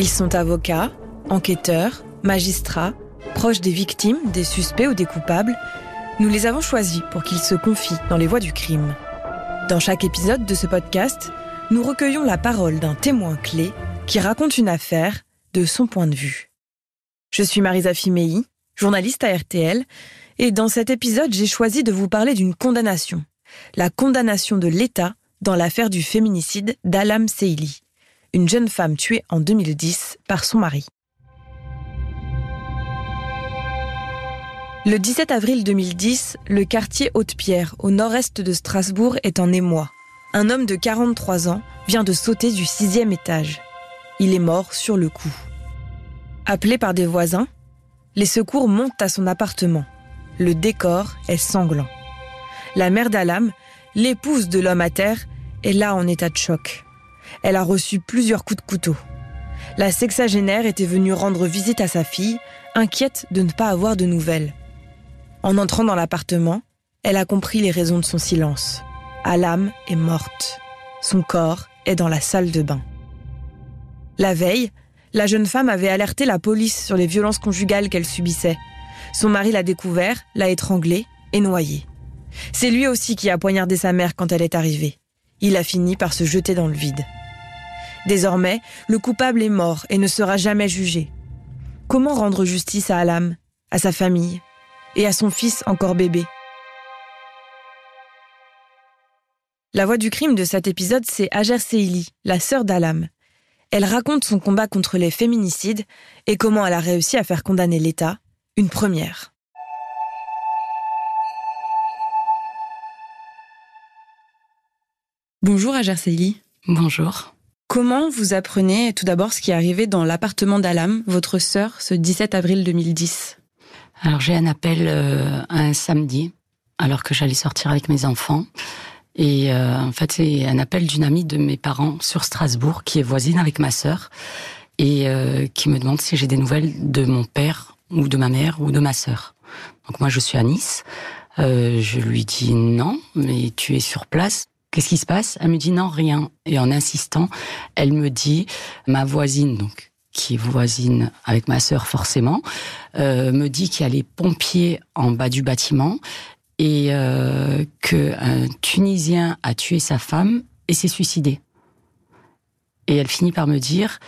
Ils sont avocats, enquêteurs, magistrats, proches des victimes, des suspects ou des coupables. Nous les avons choisis pour qu'ils se confient dans les voix du crime. Dans chaque épisode de ce podcast, nous recueillons la parole d'un témoin clé qui raconte une affaire de son point de vue. Je suis Marie Zafimehy, journaliste à RTL, et dans cet épisode, j'ai choisi de vous parler d'une condamnation. La condamnation de l'État dans l'affaire du féminicide d'Ahlam Sehili, une jeune femme tuée en 2010 par son mari. Le 17 avril 2010, le quartier Hautepierre, au nord-est de Strasbourg, est en émoi. Un homme de 43 ans vient de sauter du 6e étage. Il est mort sur le coup. Appelé par des voisins, les secours montent à son appartement. Le décor est sanglant. La mère d'Ahlam, l'épouse de l'homme à terre, est là en état de choc. Elle a reçu plusieurs coups de couteau. La sexagénaire était venue rendre visite à sa fille, inquiète de ne pas avoir de nouvelles. En entrant dans l'appartement, elle a compris les raisons de son silence. Ahlam est morte. Son corps est dans la salle de bain. La veille, la jeune femme avait alerté la police sur les violences conjugales qu'elle subissait. Son mari l'a découvert, l'a étranglée et noyée. C'est lui aussi qui a poignardé sa mère quand elle est arrivée. Il a fini par se jeter dans le vide. Désormais, le coupable est mort et ne sera jamais jugé. Comment rendre justice à Ahlam, à sa famille et à son fils encore bébé? La voix du crime de cet épisode, c'est Hager Sehili, la sœur d'Ahlam. Elle raconte son combat contre les féminicides et comment elle a réussi à faire condamner l'État, une première. Bonjour Hager Sehili. Bonjour. Comment vous apprenez tout d'abord ce qui est arrivé dans l'appartement d'Ahlam, votre sœur, ce 17 avril 2010 ? Alors j'ai un appel un samedi, alors que j'allais sortir avec mes enfants. Et en fait, c'est un appel d'une amie de mes parents sur Strasbourg, qui est voisine avec ma sœur, et qui me demande si j'ai des nouvelles de mon père, ou de ma mère, ou de ma sœur. Donc moi, je suis à Nice. Je lui dis non, mais tu es sur place. Qu'est-ce qui se passe ? Elle me dit non, rien. Et en insistant, elle me dit, ma voisine, donc, qui est voisine avec ma sœur forcément, me dit qu'il y a les pompiers en bas du bâtiment et qu'un Tunisien a tué sa femme et s'est suicidé. Et elle finit par me dire,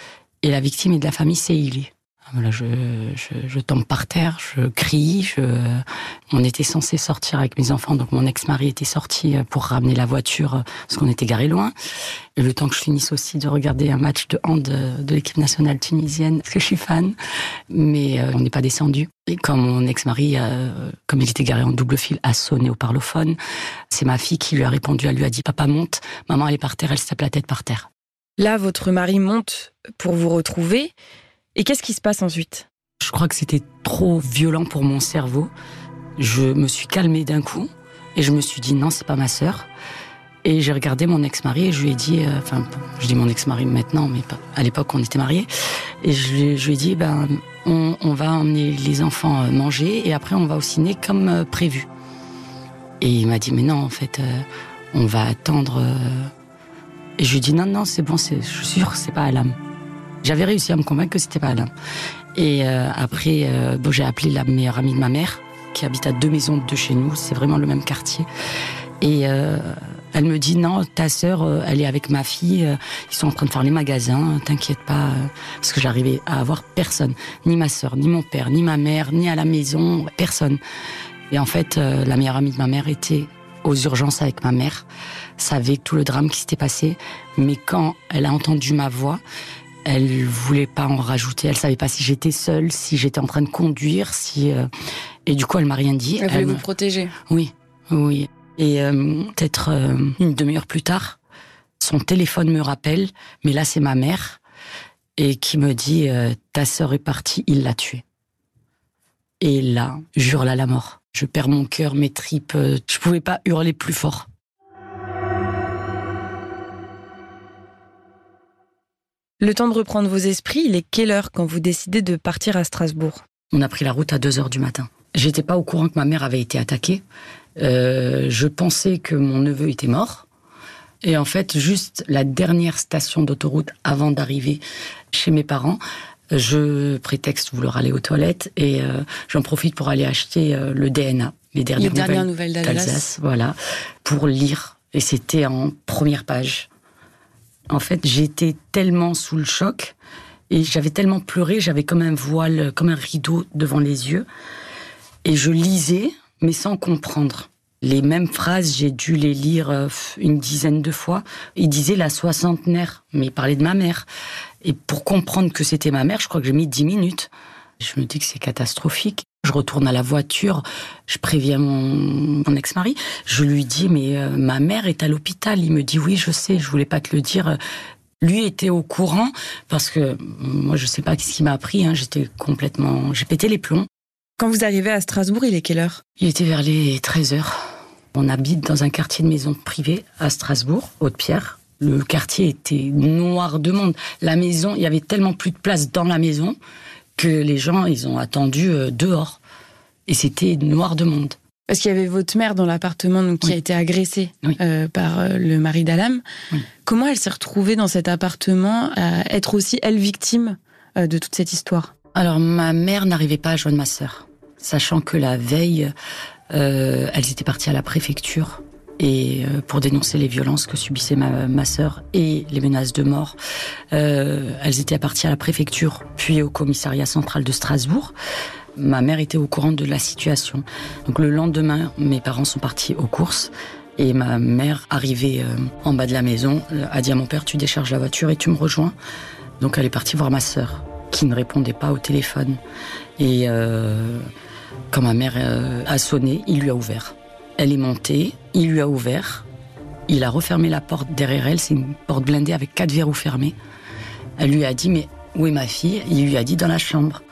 et la victime est de la famille Sehili. Voilà, je tombe par terre, je crie. On était censé sortir avec mes enfants, donc mon ex-mari était sorti pour ramener la voiture, parce qu'on était garés loin. Et le temps que je finisse aussi de regarder un match de hand de l'équipe nationale tunisienne, parce que je suis fan, mais on n'est pas descendu. Et quand mon ex-mari, comme il était garé en double fil, a sonné au parlophone, c'est ma fille qui lui a répondu, elle lui a dit « Papa, monte, maman, elle est par terre, elle se tape la tête par terre ». Là, votre mari monte pour vous retrouver. Et qu'est-ce qui se passe ensuite ? Je crois que c'était trop violent pour mon cerveau. Je me suis calmée d'un coup et je me suis dit non, c'est pas ma sœur. Et j'ai regardé mon ex-mari et je lui ai dit, je dis mon ex-mari maintenant, mais à l'époque on était mariés. Et je lui ai dit, on va emmener les enfants manger et après on va au ciné comme prévu. Et il m'a dit mais non, en fait, on va attendre. Et je lui ai dit non, c'est bon, je suis sûre, c'est pas Ahlam. J'avais réussi à me convaincre que c'était pas Ahlam. Et après, j'ai appelé la meilleure amie de ma mère, qui habite à 2 maisons de chez nous, c'est vraiment le même quartier. Et elle me dit, non, ta sœur, elle est avec ma fille, ils sont en train de faire les magasins, t'inquiète pas, parce que j'arrivais à avoir personne, ni ma sœur, ni mon père, ni ma mère, ni à la maison, personne. Et en fait, la meilleure amie de ma mère était aux urgences avec ma mère, savait tout le drame qui s'était passé, mais quand elle a entendu ma voix, elle voulait pas en rajouter. Elle savait pas si j'étais seule, si j'étais en train de conduire, si et du coup elle m'a rien dit. Elle voulait vous protéger. Oui. Et peut-être une demi-heure plus tard, son téléphone me rappelle, mais là c'est ma mère et qui me dit ta sœur est partie, il l'a tuée. Et là, j'hurle à la mort. Je perds mon cœur, mes tripes. Je pouvais pas hurler plus fort. Le temps de reprendre vos esprits, il est quelle heure quand vous décidez de partir à Strasbourg ? On a pris la route à 2h du matin. J'étais pas au courant que ma mère avait été attaquée. Je pensais que mon neveu était mort. Et en fait, juste la dernière station d'autoroute avant d'arriver chez mes parents, je prétexte vouloir aller aux toilettes et j'en profite pour aller acheter le DNA, les dernières nouvelles d'Alsace, voilà, pour lire. Et c'était en première page. En fait, j'étais tellement sous le choc et j'avais tellement pleuré, j'avais comme un voile, comme un rideau devant les yeux. Et je lisais, mais sans comprendre. Les mêmes phrases, j'ai dû les lire une dizaine de fois. Il disait la soixantenaire, mais il parlait de ma mère. Et pour comprendre que c'était ma mère, je crois que j'ai mis 10 minutes. Je me dis que c'est catastrophique. Je retourne à la voiture, je préviens mon ex-mari. Je lui dis, mais ma mère est à l'hôpital. Il me dit, oui, je sais, je voulais pas te le dire. Lui était au courant, parce que moi, je sais pas ce qu'il m'a appris. Hein. J'étais complètement... J'ai pété les plombs. Quand vous arrivez à Strasbourg, il est quelle heure? Il était vers les 13h. On habite dans un quartier de maison privée à Strasbourg, Hautepierre. Le quartier était noir de monde. La maison, il y avait tellement plus de place dans la maison que les gens, ils ont attendu dehors. Et c'était noir de monde. Parce qu'il y avait votre mère dans l'appartement donc, qui a été agressée par le mari d'Alam. Oui. Comment elle s'est retrouvée dans cet appartement à être aussi, elle, victime de toute cette histoire? Alors, ma mère n'arrivait pas à joindre ma sœur. Sachant que la veille, elles étaient parties à la préfecture et pour dénoncer les violences que subissait ma sœur et les menaces de mort. Elles étaient parties à la préfecture, puis au commissariat central de Strasbourg. Ma mère était au courant de la situation. Donc le lendemain, mes parents sont partis aux courses et ma mère, arrivée en bas de la maison, a dit à mon père « Tu décharges la voiture et tu me rejoins ». Donc elle est partie voir ma sœur, qui ne répondait pas au téléphone. Et... Quand ma mère a sonné, il lui a ouvert. Elle est montée, il lui a ouvert. Il a refermé la porte derrière elle. C'est une porte blindée avec 4 verrous fermés. Elle lui a dit, mais où est ma fille? Il lui a dit, dans la chambre.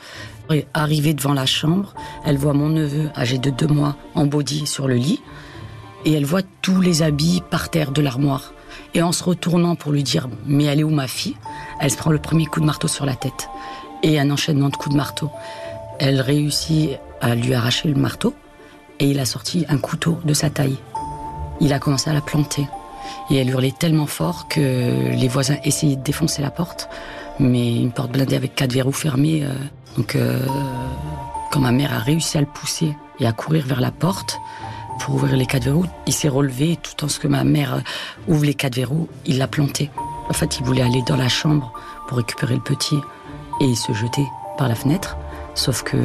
Et arrivée devant la chambre, elle voit mon neveu, âgé de 2 mois, en body sur le lit. Et elle voit tous les habits par terre de l'armoire. Et en se retournant pour lui dire, mais elle est où ma fille? Elle se prend le premier coup de marteau sur la tête. Et un enchaînement de coups de marteau. Elle réussit à lui arracher le marteau et il a sorti un couteau de sa taille. Il a commencé à la planter. Et elle hurlait tellement fort que les voisins essayaient de défoncer la porte. Mais une porte blindée avec 4 verrous fermés. Donc, quand ma mère a réussi à le pousser et à courir vers la porte pour ouvrir les 4 verrous, il s'est relevé. Tout en ce que ma mère ouvre les 4 verrous, il l'a planté. En fait, il voulait aller dans la chambre pour récupérer le petit et il se jetait par la fenêtre. Sauf que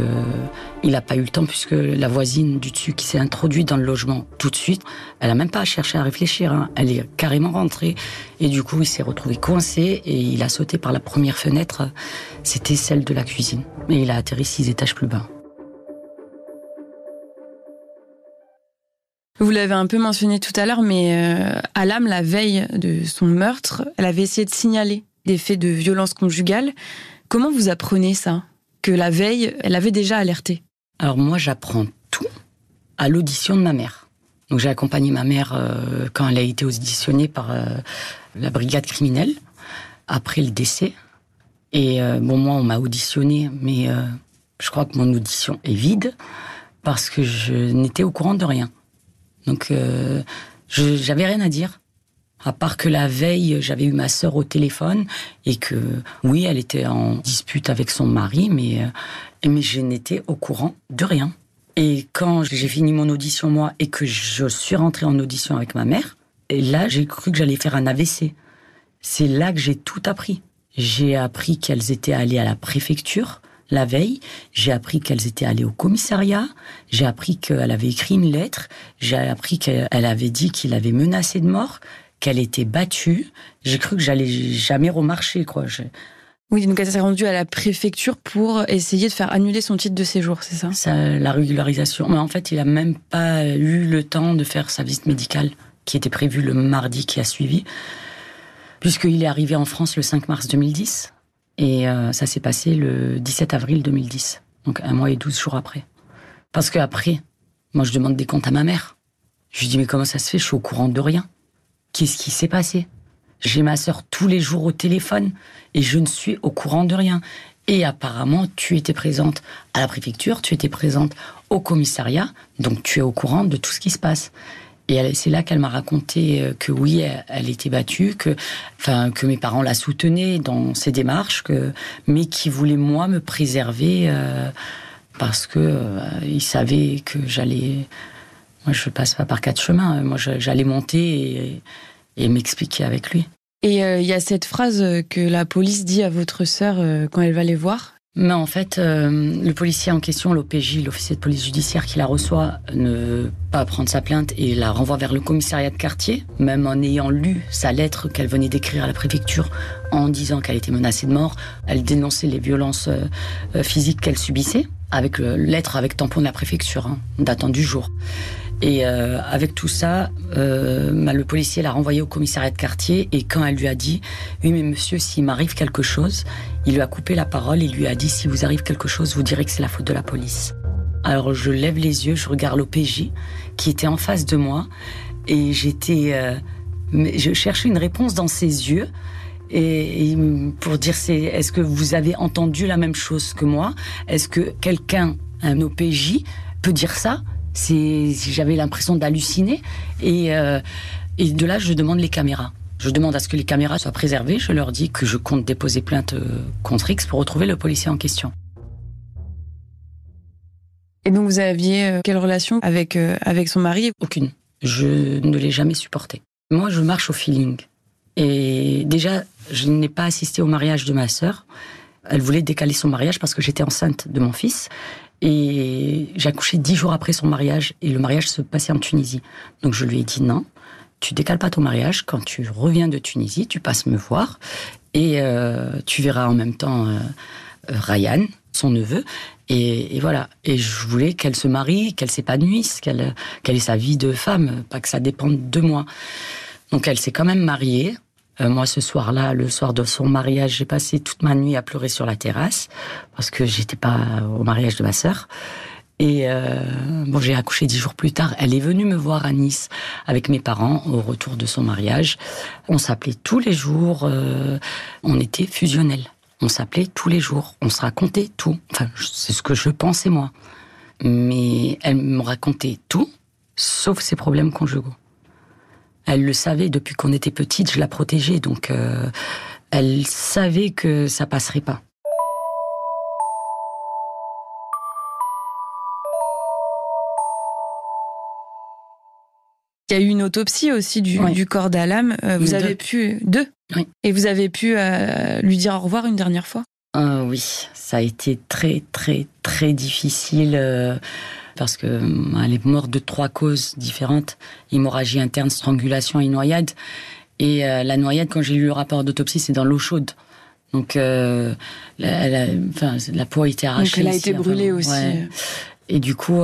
il n'a pas eu le temps puisque la voisine du dessus qui s'est introduite dans le logement tout de suite, elle n'a même pas cherché à réfléchir. Hein. Elle est carrément rentrée et du coup, il s'est retrouvé coincé et il a sauté par la première fenêtre. C'était celle de la cuisine. Et il a atterri 6 étages plus bas. Vous l'avez un peu mentionné tout à l'heure, mais Ahlam, la veille de son meurtre, elle avait essayé de signaler des faits de violence conjugale. Comment vous apprenez ça ? Que la veille, elle avait déjà alerté. Alors moi, j'apprends tout à l'audition de ma mère. Donc j'ai accompagné ma mère quand elle a été auditionnée par la brigade criminelle, après le décès. Et moi, on m'a auditionnée, mais je crois que mon audition est vide, parce que je n'étais au courant de rien. Donc j'avais rien à dire. À part que la veille, j'avais eu ma sœur au téléphone et que, oui, elle était en dispute avec son mari, mais je n'étais au courant de rien. Et quand j'ai fini mon audition, moi, et que je suis rentrée en audition avec ma mère, et là, j'ai cru que j'allais faire un AVC. C'est là que j'ai tout appris. J'ai appris qu'elles étaient allées à la préfecture la veille, j'ai appris qu'elles étaient allées au commissariat, j'ai appris qu'elle avait écrit une lettre, j'ai appris qu'elle avait dit qu'il avait menacé de mort... qu'elle était battue. J'ai cru que j'allais jamais remarcher, quoi. Oui, donc elle s'est rendue à la préfecture pour essayer de faire annuler son titre de séjour, c'est ça ? La régularisation. Mais en fait, il n'a même pas eu le temps de faire sa visite médicale, qui était prévue le mardi qui a suivi, puisqu'il est arrivé en France le 5 mars 2010, et ça s'est passé le 17 avril 2010, donc 1 mois et 12 jours après. Parce qu'après, moi, je demande des comptes à ma mère. Je lui dis, mais comment ça se fait ? Je suis au courant de rien. Qu'est-ce qui s'est passé? J'ai ma sœur tous les jours au téléphone et je ne suis au courant de rien. Et apparemment, tu étais présente à la préfecture, tu étais présente au commissariat, donc tu es au courant de tout ce qui se passe. Et c'est là qu'elle m'a raconté que oui, elle était battue, que mes parents la soutenaient dans ses démarches, mais qu'ils voulaient, moi, me préserver parce qu'ils savaient que j'allais... Moi, je passe pas par quatre chemins. Moi, j'allais monter et m'expliquer avec lui. Et il y a cette phrase que la police dit à votre sœur quand elle va les voir. Mais en fait, le policier en question, l'OPJ, l'officier de police judiciaire qui la reçoit, ne pas prendre sa plainte et la renvoie vers le commissariat de quartier, même en ayant lu sa lettre qu'elle venait d'écrire à la préfecture en disant qu'elle était menacée de mort. Elle dénonçait les violences physiques qu'elle subissait, avec lettre avec tampon de la préfecture, datant du jour. Et avec tout ça, le policier l'a renvoyée au commissariat de quartier. Et quand elle lui a dit « Oui, mais monsieur, s'il m'arrive quelque chose », il lui a coupé la parole. Il lui a dit « Si vous arrive quelque chose, vous direz que c'est la faute de la police ». Alors je lève les yeux, je regarde l'OPJ qui était en face de moi. Et je cherchais une réponse dans ses yeux. Et pour dire « Est-ce que vous avez entendu la même chose que moi ? Est-ce que quelqu'un, un OPJ, peut dire ça ?» J'avais l'impression d'halluciner et de là je demande les caméras. Je demande à ce que les caméras soient préservées. Je leur dis que je compte déposer plainte contre X pour retrouver le policier en question. Et donc vous aviez quelle relation avec son mari? Aucune. Je ne l'ai jamais supporté. Moi je marche au feeling. Et déjà je n'ai pas assisté au mariage de ma sœur. Elle voulait décaler son mariage parce que j'étais enceinte de mon fils. Et j'accouchais 10 jours après son mariage, et le mariage se passait en Tunisie. Donc je lui ai dit non, tu décales pas ton mariage, quand tu reviens de Tunisie, tu passes me voir, et tu verras en même temps Ryan, son neveu, et voilà. Et je voulais qu'elle se marie, qu'elle s'épanouisse, qu'elle ait sa vie de femme, pas que ça dépende de moi. Donc elle s'est quand même mariée. Moi, ce soir-là, le soir de son mariage, j'ai passé toute ma nuit à pleurer sur la terrasse parce que j'étais pas au mariage de ma sœur. Et j'ai accouché 10 jours plus tard. Elle est venue me voir à Nice avec mes parents au retour de son mariage. On s'appelait tous les jours. On était fusionnels. On s'appelait tous les jours. On se racontait tout. Enfin, c'est ce que je pensais moi. Mais elle me racontait tout, sauf ses problèmes conjugaux. Elle le savait, depuis qu'on était petite, je la protégeais, donc elle savait que ça passerait pas. Il y a eu une autopsie aussi du corps d'Alam. Vous avez pu... Deux. Oui. Et vous avez pu lui dire au revoir une dernière fois? Oui, ça a été très, très, très difficile... parce qu'elle est morte de 3 causes différentes, hémorragie interne, strangulation et noyade. Et la noyade, quand j'ai lu le rapport d'autopsie, c'est dans l'eau chaude. Donc, la peau a été arrachée. Donc, elle a été brûlée aussi. Ouais. Et du coup,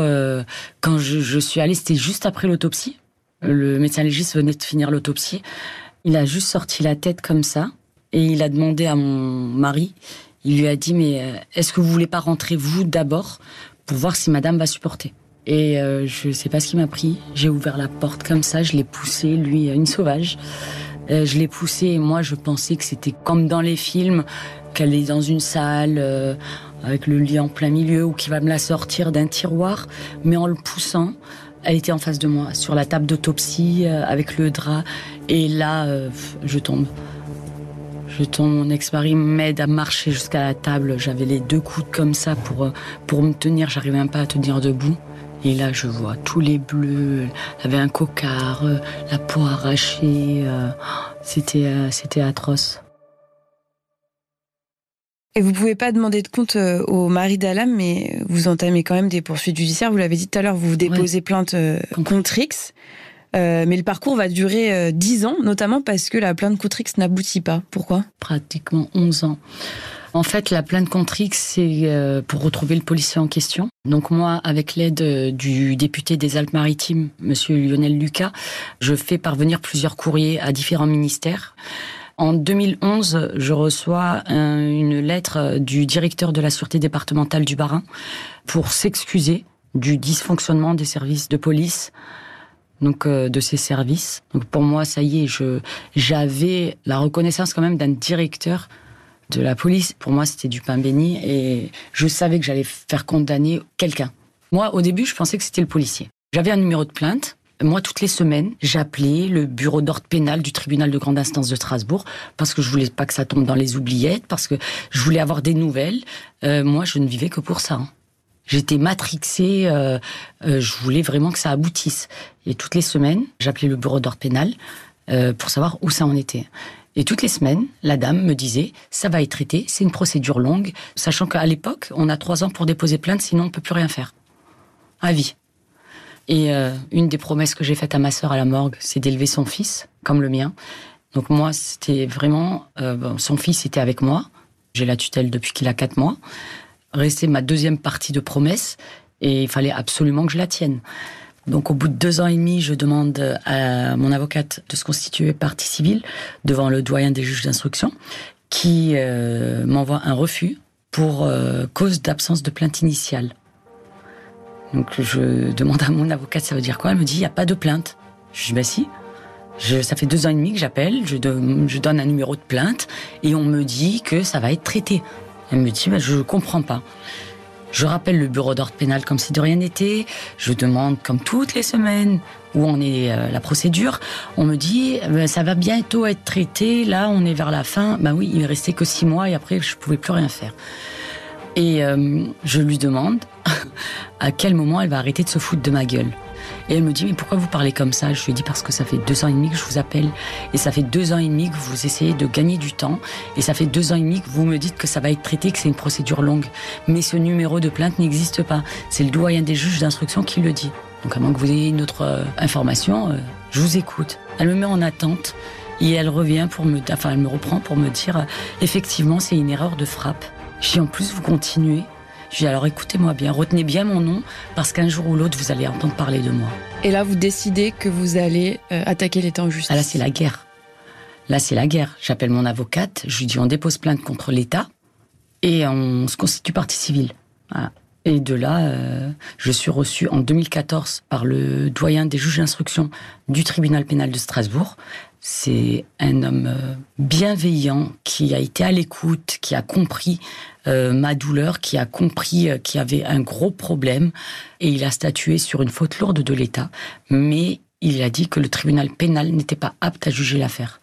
quand je suis allée, c'était juste après l'autopsie. Le médecin légiste venait de finir l'autopsie. Il a juste sorti la tête comme ça, et il a demandé à mon mari, il lui a dit « Mais est-ce que vous ne voulez pas rentrer, vous, d'abord ?» pour voir si madame va supporter. Et je sais pas ce qui m'a pris. J'ai ouvert la porte comme ça, je l'ai poussé, lui, une sauvage. Je l'ai poussé et moi, je pensais que c'était comme dans les films, qu'elle est dans une salle avec le lit en plein milieu ou qu'il va me la sortir d'un tiroir. Mais en le poussant, elle était en face de moi, sur la table d'autopsie, avec le drap. Et là, je tombe. Mon ex-mari m'aide à marcher jusqu'à la table. J'avais les 2 coudes comme ça pour me tenir. J'arrivais même pas à tenir debout. Et là, je vois tous les bleus. Elle avait un cocard, la peau arrachée. C'était atroce. Et vous pouvez pas demander de compte au mari d'Alam, mais vous entamez quand même des poursuites judiciaires. Vous l'avez dit tout à l'heure, vous déposez plainte contre X. Mais le parcours va durer 10 ans, notamment parce que la plainte contre X n'aboutit pas. Pourquoi ? Pratiquement 11 ans. En fait, la plainte contre X, c'est pour retrouver le policier en question. Donc moi, avec l'aide du député des Alpes-Maritimes, M. Lionel Lucas, je fais parvenir plusieurs courriers à différents ministères. En 2011, je reçois une lettre du directeur de la Sûreté départementale du Bas-Rhin pour s'excuser du dysfonctionnement des services de police, donc de ses services. Donc pour moi, ça y est, j'avais la reconnaissance quand même d'un directeur de la police. Pour moi, c'était du pain béni et je savais que j'allais faire condamner quelqu'un. Moi, au début, je pensais que c'était le policier. J'avais un numéro de plainte Moi, toutes les semaines, j'appelais le bureau d'ordre pénal du tribunal de grande instance de Strasbourg parce que je voulais pas que ça tombe dans les oubliettes, parce que je voulais avoir des nouvelles. Moi, je ne vivais que pour ça. Hein. J'étais matrixée, je voulais vraiment que ça aboutisse. Et toutes les semaines, j'appelais le bureau d'ordre pénal pour savoir où ça en était. Et toutes les semaines, la dame me disait « ça va être traité, c'est une procédure longue », sachant qu'à l'époque, on a 3 ans pour déposer plainte, sinon on ne peut plus rien faire. À vie. Et une des promesses que j'ai faites à ma sœur à la morgue, c'est d'élever son fils, comme le mien. Donc moi, c'était vraiment... son fils était avec moi. J'ai la tutelle depuis qu'il a 4 mois. Restait ma deuxième partie de promesse, et il fallait absolument que je la tienne. Donc au bout de 2 ans et demi, je demande à mon avocate de se constituer partie civile devant le doyen des juges d'instruction, qui m'envoie un refus pour cause d'absence de plainte initiale. Donc je demande à mon avocate, ça veut dire quoi? Elle me dit, il n'y a pas de plainte. Je dis, bah si. Ça fait 2 ans et demi que j'appelle, je donne un numéro de plainte, et on me dit que ça va être traité. Elle me dit, bah, je ne comprends pas. Je rappelle le bureau d'ordre pénal comme si de rien n'était. Je demande, comme toutes les semaines, où en est la procédure. On me dit, bah, ça va bientôt être traité, là on est vers la fin. Bah oui, il ne restait que 6 mois, et après je ne pouvais plus rien faire. Et je lui demande à quel moment elle va arrêter de se foutre de ma gueule. Et elle me dit, mais pourquoi vous parlez comme ça? Je lui ai dit, parce que ça fait 2 ans et demi que je vous appelle, et ça fait 2 ans et demi que vous essayez de gagner du temps, et ça fait 2 ans et demi que vous me dites que ça va être traité, que c'est une procédure longue. Mais ce numéro de plainte n'existe pas. C'est le doyen des juges d'instruction qui le dit. Donc à moins que vous ayez une autre information, je vous écoute. Elle me met en attente, et elle revient elle me reprend pour me dire, effectivement, c'est une erreur de frappe. Je dis, en plus, vous continuez. Je dis, alors écoutez-moi bien, retenez bien mon nom, parce qu'un jour ou l'autre, vous allez entendre parler de moi. Et là, vous décidez que vous allez attaquer l'État en justice. Ah, là, c'est la guerre. Là, c'est la guerre. J'appelle mon avocate, je lui dis, on dépose plainte contre l'État, et on se constitue partie civile. Voilà. Et de là, je suis reçue en 2014 par le doyen des juges d'instruction du tribunal pénal de Strasbourg. C'est un homme bienveillant qui a été à l'écoute, qui a compris ma douleur, qui a compris qu'il y avait un gros problème, et il a statué sur une faute lourde de l'État. Mais il a dit que le tribunal pénal n'était pas apte à juger l'affaire.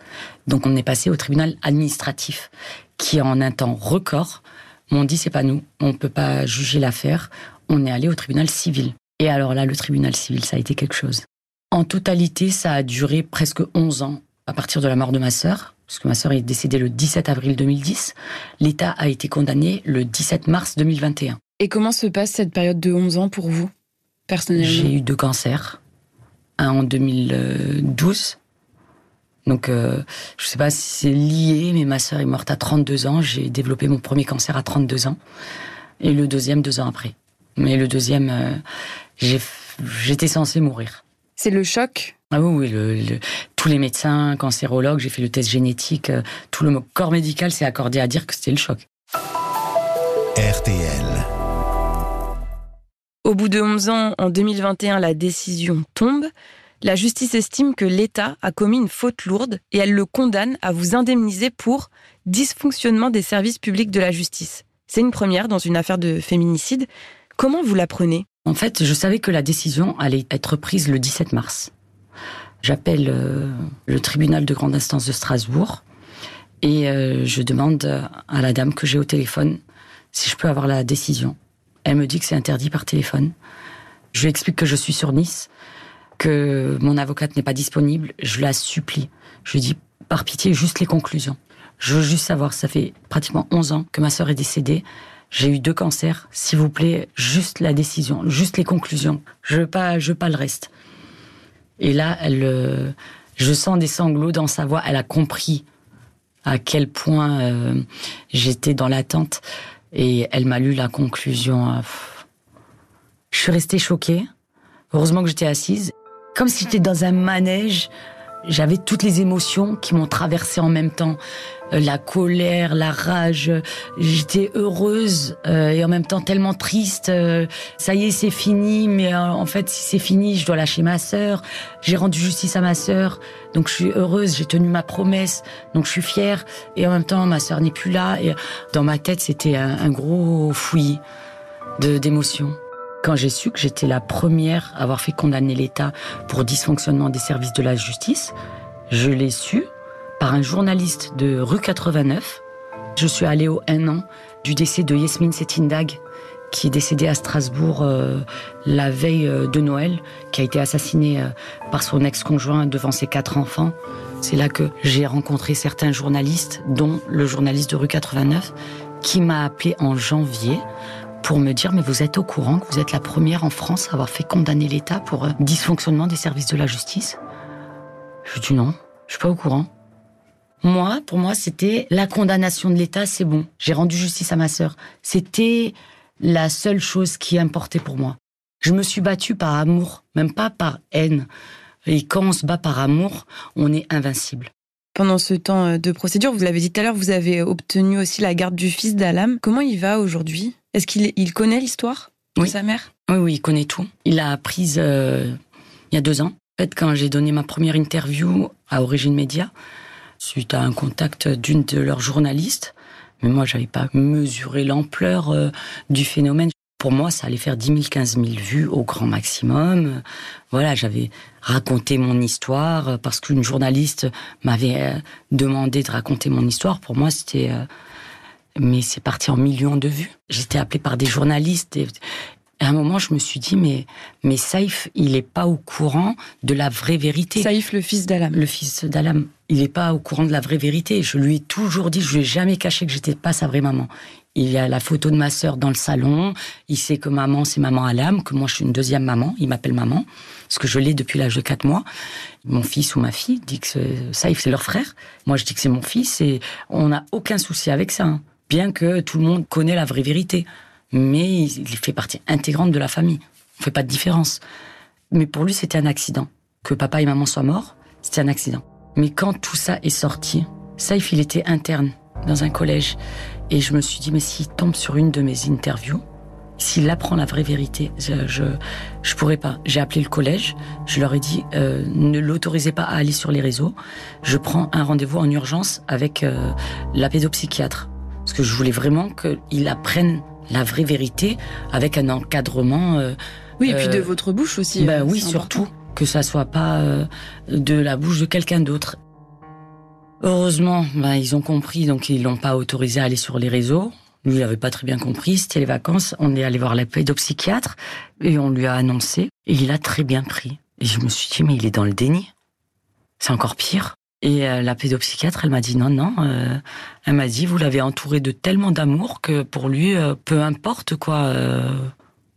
Donc on est passé au tribunal administratif, qui en un temps record m'ont dit « c'est pas nous, on peut pas juger l'affaire », on est allé au tribunal civil. Et alors là, le tribunal civil, ça a été quelque chose. En totalité, ça a duré presque 11 ans. À partir de la mort de ma sœur, puisque ma sœur est décédée le 17 avril 2010, l'État a été condamné le 17 mars 2021. Et comment se passe cette période de 11 ans pour vous, personnellement? J'ai eu 2 cancers, un en 2012. Donc, je ne sais pas si c'est lié, mais ma sœur est morte à 32 ans. J'ai développé mon premier cancer à 32 ans, et le deuxième 2 ans après. Mais le deuxième, j'étais censée mourir. C'est le choc? Ah oui, tous les médecins, cancérologues, j'ai fait le test génétique, tout le corps médical s'est accordé à dire que c'était le choc. RTL. Au bout de 11 ans, en 2021, la décision tombe. La justice estime que l'État a commis une faute lourde et elle le condamne à vous indemniser pour dysfonctionnement des services publics de la justice. C'est une première dans une affaire de féminicide. Comment vous l'apprenez? En fait, je savais que la décision allait être prise le 17 mars. J'appelle le tribunal de grande instance de Strasbourg et je demande à la dame que j'ai au téléphone si je peux avoir la décision. Elle me dit que c'est interdit par téléphone. Je lui explique que je suis sur Nice, que mon avocate n'est pas disponible. Je la supplie. Je lui dis, par pitié, juste les conclusions. Je veux juste savoir, ça fait pratiquement 11 ans que ma sœur est décédée. J'ai eu 2 cancers. S'il vous plaît, juste la décision, juste les conclusions. Je veux pas le reste. Et là, je sens des sanglots dans sa voix. Elle a compris à quel point j'étais dans l'attente. Et elle m'a lu la conclusion. Je suis restée choquée. Heureusement que j'étais assise. Comme si j'étais dans un manège. J'avais toutes les émotions qui m'ont traversée en même temps. La colère, la rage. J'étais heureuse et en même temps tellement triste. Ça y est, c'est fini. Mais en fait, si c'est fini, je dois lâcher ma sœur. J'ai rendu justice à ma sœur. Donc, je suis heureuse. J'ai tenu ma promesse. Donc, je suis fière. Et en même temps, ma sœur n'est plus là. Et dans ma tête, c'était un gros fouillis d'émotions. Quand j'ai su que j'étais la première à avoir fait condamner l'État pour dysfonctionnement des services de la justice, je l'ai su par un journaliste de Rue 89. Je suis allée au 1 an du décès de Yasmine Cettindag, qui est décédée à Strasbourg la veille de Noël, qui a été assassinée par son ex-conjoint devant ses 4 enfants. C'est là que j'ai rencontré certains journalistes, dont le journaliste de Rue 89, qui m'a appelée en janvier pour me dire « Mais vous êtes au courant que vous êtes la première en France à avoir fait condamner l'État pour dysfonctionnement des services de la justice ?» Je dis « Non, je suis pas au courant. » Moi, pour moi, c'était la condamnation de l'État, c'est bon. J'ai rendu justice à ma sœur. C'était la seule chose qui importait pour moi. Je me suis battue par amour, même pas par haine. Et quand on se bat par amour, on est invincible. Pendant ce temps de procédure, vous l'avez dit tout à l'heure, vous avez obtenu aussi la garde du fils d'Ahlam. Comment il va aujourd'hui? Est-ce qu'il connaît l'histoire de sa mère? Oui, il connaît tout. Il l'a apprise il y a 2 ans. En fait, quand j'ai donné ma première interview à Origine Média, suite à un contact d'une de leurs journalistes, mais moi, j'avais pas mesuré l'ampleur du phénomène. Pour moi, ça allait faire 10 000, 15 000 vues au grand maximum. Voilà, j'avais raconté mon histoire parce qu'une journaliste m'avait demandé de raconter mon histoire. Pour moi, c'était... Mais c'est parti en millions de vues. J'étais appelée par des journalistes. Et à un moment, je me suis dit, mais Saïf, il n'est pas au courant de la vraie vérité. Saïf, le fils d'Ahlam. Le fils d'Ahlam. Il n'est pas au courant de la vraie vérité. Je lui ai toujours dit, je lui ai jamais caché que j'étais pas sa vraie maman. Il y a la photo de ma sœur dans le salon. Il sait que maman, c'est maman Ahlam, que moi, je suis une deuxième maman. Il m'appelle maman, parce que je l'ai depuis l'âge de 4 mois. Mon fils ou ma fille dit que Saïf, c'est leur frère. Moi, je dis que c'est mon fils et on n'a aucun souci avec ça, hein. Bien que tout le monde connaît la vraie vérité. Mais il fait partie intégrante de la famille. On ne fait pas de différence. Mais pour lui, c'était un accident. Que papa et maman soient morts, c'était un accident. Mais quand tout ça est sorti, Saïf, il était interne dans un collège. Et je me suis dit, mais s'il tombe sur une de mes interviews, s'il apprend la vraie vérité, je pourrais pas. J'ai appelé le collège, je leur ai dit, ne l'autorisez pas à aller sur les réseaux. Je prends un rendez-vous en urgence avec la pédopsychiatre. Parce que je voulais vraiment qu'il apprenne la vraie vérité avec un encadrement. Oui, et puis de votre bouche aussi. Ben oui, surtout important. Que ça soit pas de la bouche de quelqu'un d'autre. Heureusement, ils ont compris, donc ils l'ont pas autorisé à aller sur les réseaux. Lui, il avait pas très bien compris, c'était les vacances. On est allé voir la pédopsychiatre et on lui a annoncé. Et il a très bien pris. Et je me suis dit, mais il est dans le déni. C'est encore pire. Et la pédopsychiatre, elle m'a dit non. Elle m'a dit, vous l'avez entouré de tellement d'amour que pour lui, peu importe quoi.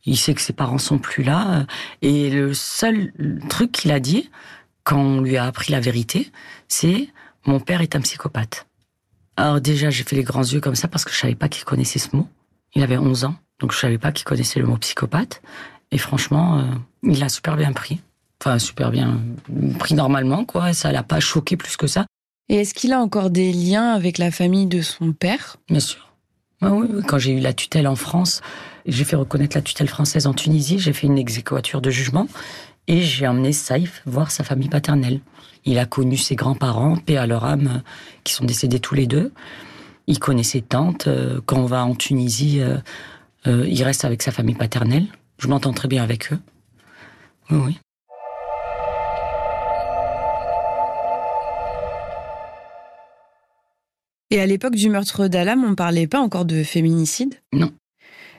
Il sait que ses parents sont plus là. Et le seul truc qu'il a dit, quand on lui a appris la vérité, c'est « Mon père est un psychopathe ». Alors déjà, j'ai fait les grands yeux comme ça parce que je savais pas qu'il connaissait ce mot. Il avait 11 ans, donc je savais pas qu'il connaissait le mot « psychopathe ». Et franchement, il l'a super bien pris. Enfin, super bien pris normalement, quoi. Ça l'a pas choqué plus que ça. Et est-ce qu'il a encore des liens avec la famille de son père? Bien sûr. Ah oui, quand j'ai eu la tutelle en France, j'ai fait reconnaître la tutelle française en Tunisie, j'ai fait une exéquatur de jugement et j'ai emmené Saïf voir sa famille paternelle. Il a connu ses grands-parents, paix à leur âme, qui sont décédés tous les deux. Il connaît ses tantes. Quand on va en Tunisie, il reste avec sa famille paternelle. Je m'entends très bien avec eux. Oui. Et à l'époque du meurtre d'Ahlam, on ne parlait pas encore de féminicide? Non.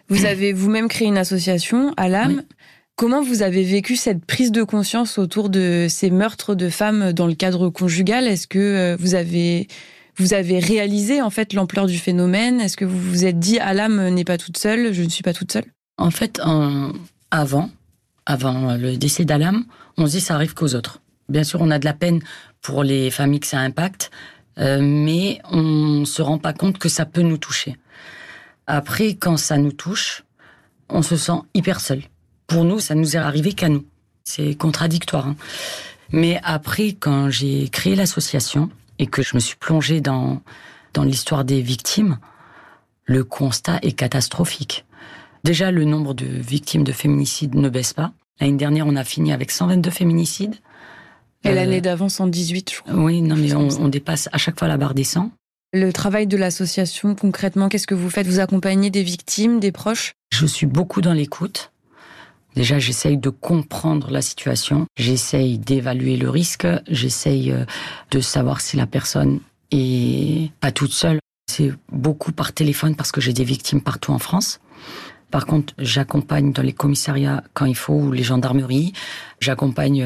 Vous avez vous-même créé une association, Ahlam. Oui. Comment vous avez vécu cette prise de conscience autour de ces meurtres de femmes dans le cadre conjugal? Est-ce que vous avez réalisé en fait l'ampleur du phénomène? Est-ce que vous vous êtes dit « Ahlam n'est pas toute seule, je ne suis pas toute seule » ? En fait, avant le décès d'Ahlam, on se dit « ça arrive qu'aux autres ». Bien sûr, on a de la peine pour les familles que ça impacte, mais on se rend pas compte que ça peut nous toucher. Après, quand ça nous touche, on se sent hyper seul. Pour nous, ça nous est arrivé qu'à nous. C'est contradictoire, hein. Mais après, quand j'ai créé l'association et que je me suis plongée dans l'histoire des victimes, le constat est catastrophique. Déjà, le nombre de victimes de féminicides ne baisse pas. L'année dernière, on a fini avec 122 féminicides. Et l'année d'avant, 118, je crois. Oui, non, mais on dépasse à chaque fois la barre des 100. Le travail de l'association, concrètement, qu'est-ce que vous faites? Vous accompagnez des victimes, des proches? Je suis beaucoup dans l'écoute. Déjà, j'essaye de comprendre la situation, j'essaye d'évaluer le risque, j'essaye de savoir si la personne est pas toute seule. C'est beaucoup par téléphone parce que j'ai des victimes partout en France. Par contre, j'accompagne dans les commissariats quand il faut, ou les gendarmeries. J'accompagne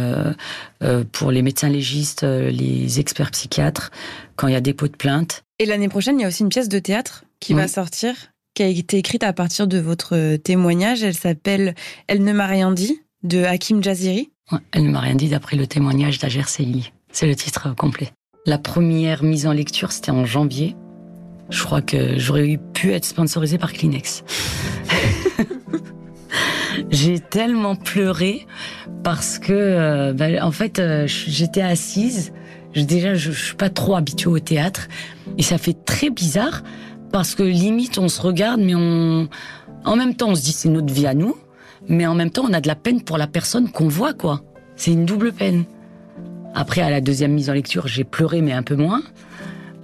pour les médecins légistes, les experts psychiatres, quand il y a dépôt de plainte. Et l'année prochaine, il y a aussi une pièce de théâtre qui va sortir, qui a été écrite à partir de votre témoignage. Elle s'appelle « Elle ne m'a rien dit » de Hakim Jaziri. Ouais, « Elle ne m'a rien dit » d'après le témoignage d'Hager Sehili. C'est le titre complet. La première mise en lecture, c'était en janvier. Je crois que j'aurais pu être sponsorisée par Kleenex. J'ai tellement pleuré parce que, en fait, j'étais assise. Déjà, je suis pas trop habituée au théâtre. Et ça fait très bizarre parce que limite, on se regarde, mais en même temps, on se dit c'est notre vie à nous. Mais en même temps, on a de la peine pour la personne qu'on voit, quoi. C'est une double peine. Après, à la deuxième mise en lecture, j'ai pleuré, mais un peu moins.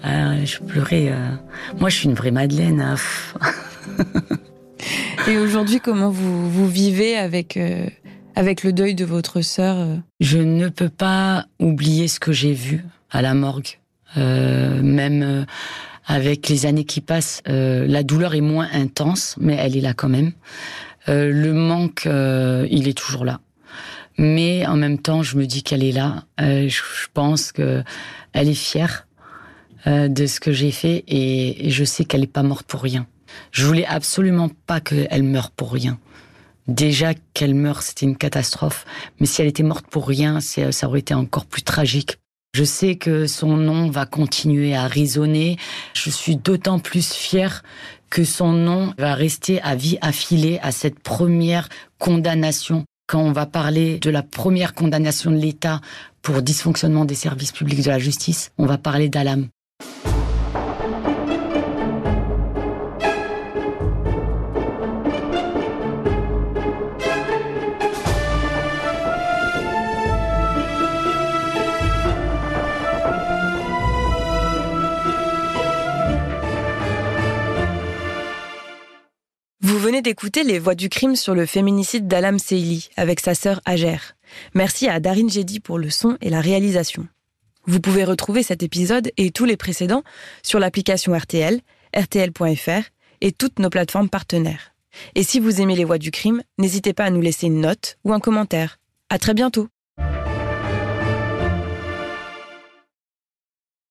Je pleurais. Moi, je suis une vraie Madeleine. Et aujourd'hui, comment vous vivez avec le deuil de votre sœur ? Je ne peux pas oublier ce que j'ai vu à la morgue. Même avec les années qui passent, la douleur est moins intense, mais elle est là quand même. Le manque, il est toujours là. Mais en même temps, je me dis qu'elle est là. Je pense qu'elle est fière de ce que j'ai fait et je sais qu'elle n'est pas morte pour rien. Je voulais absolument pas qu'elle meure pour rien. Déjà qu'elle meure, c'était une catastrophe. Mais si elle était morte pour rien, ça aurait été encore plus tragique. Je sais que son nom va continuer à résonner. Je suis d'autant plus fière que son nom va rester à vie affilée à cette première condamnation. Quand on va parler de la première condamnation de l'État pour dysfonctionnement des services publics de la justice, on va parler d'Ahlam. D'écouter Les voix du crime sur le féminicide d'Ahlam Sehili avec sa sœur Hager. Merci à Darin Jedi pour le son et la réalisation. Vous pouvez retrouver cet épisode et tous les précédents sur l'application RTL, rtl.fr et toutes nos plateformes partenaires. Et si vous aimez Les voix du crime, n'hésitez pas à nous laisser une note ou un commentaire. À très bientôt.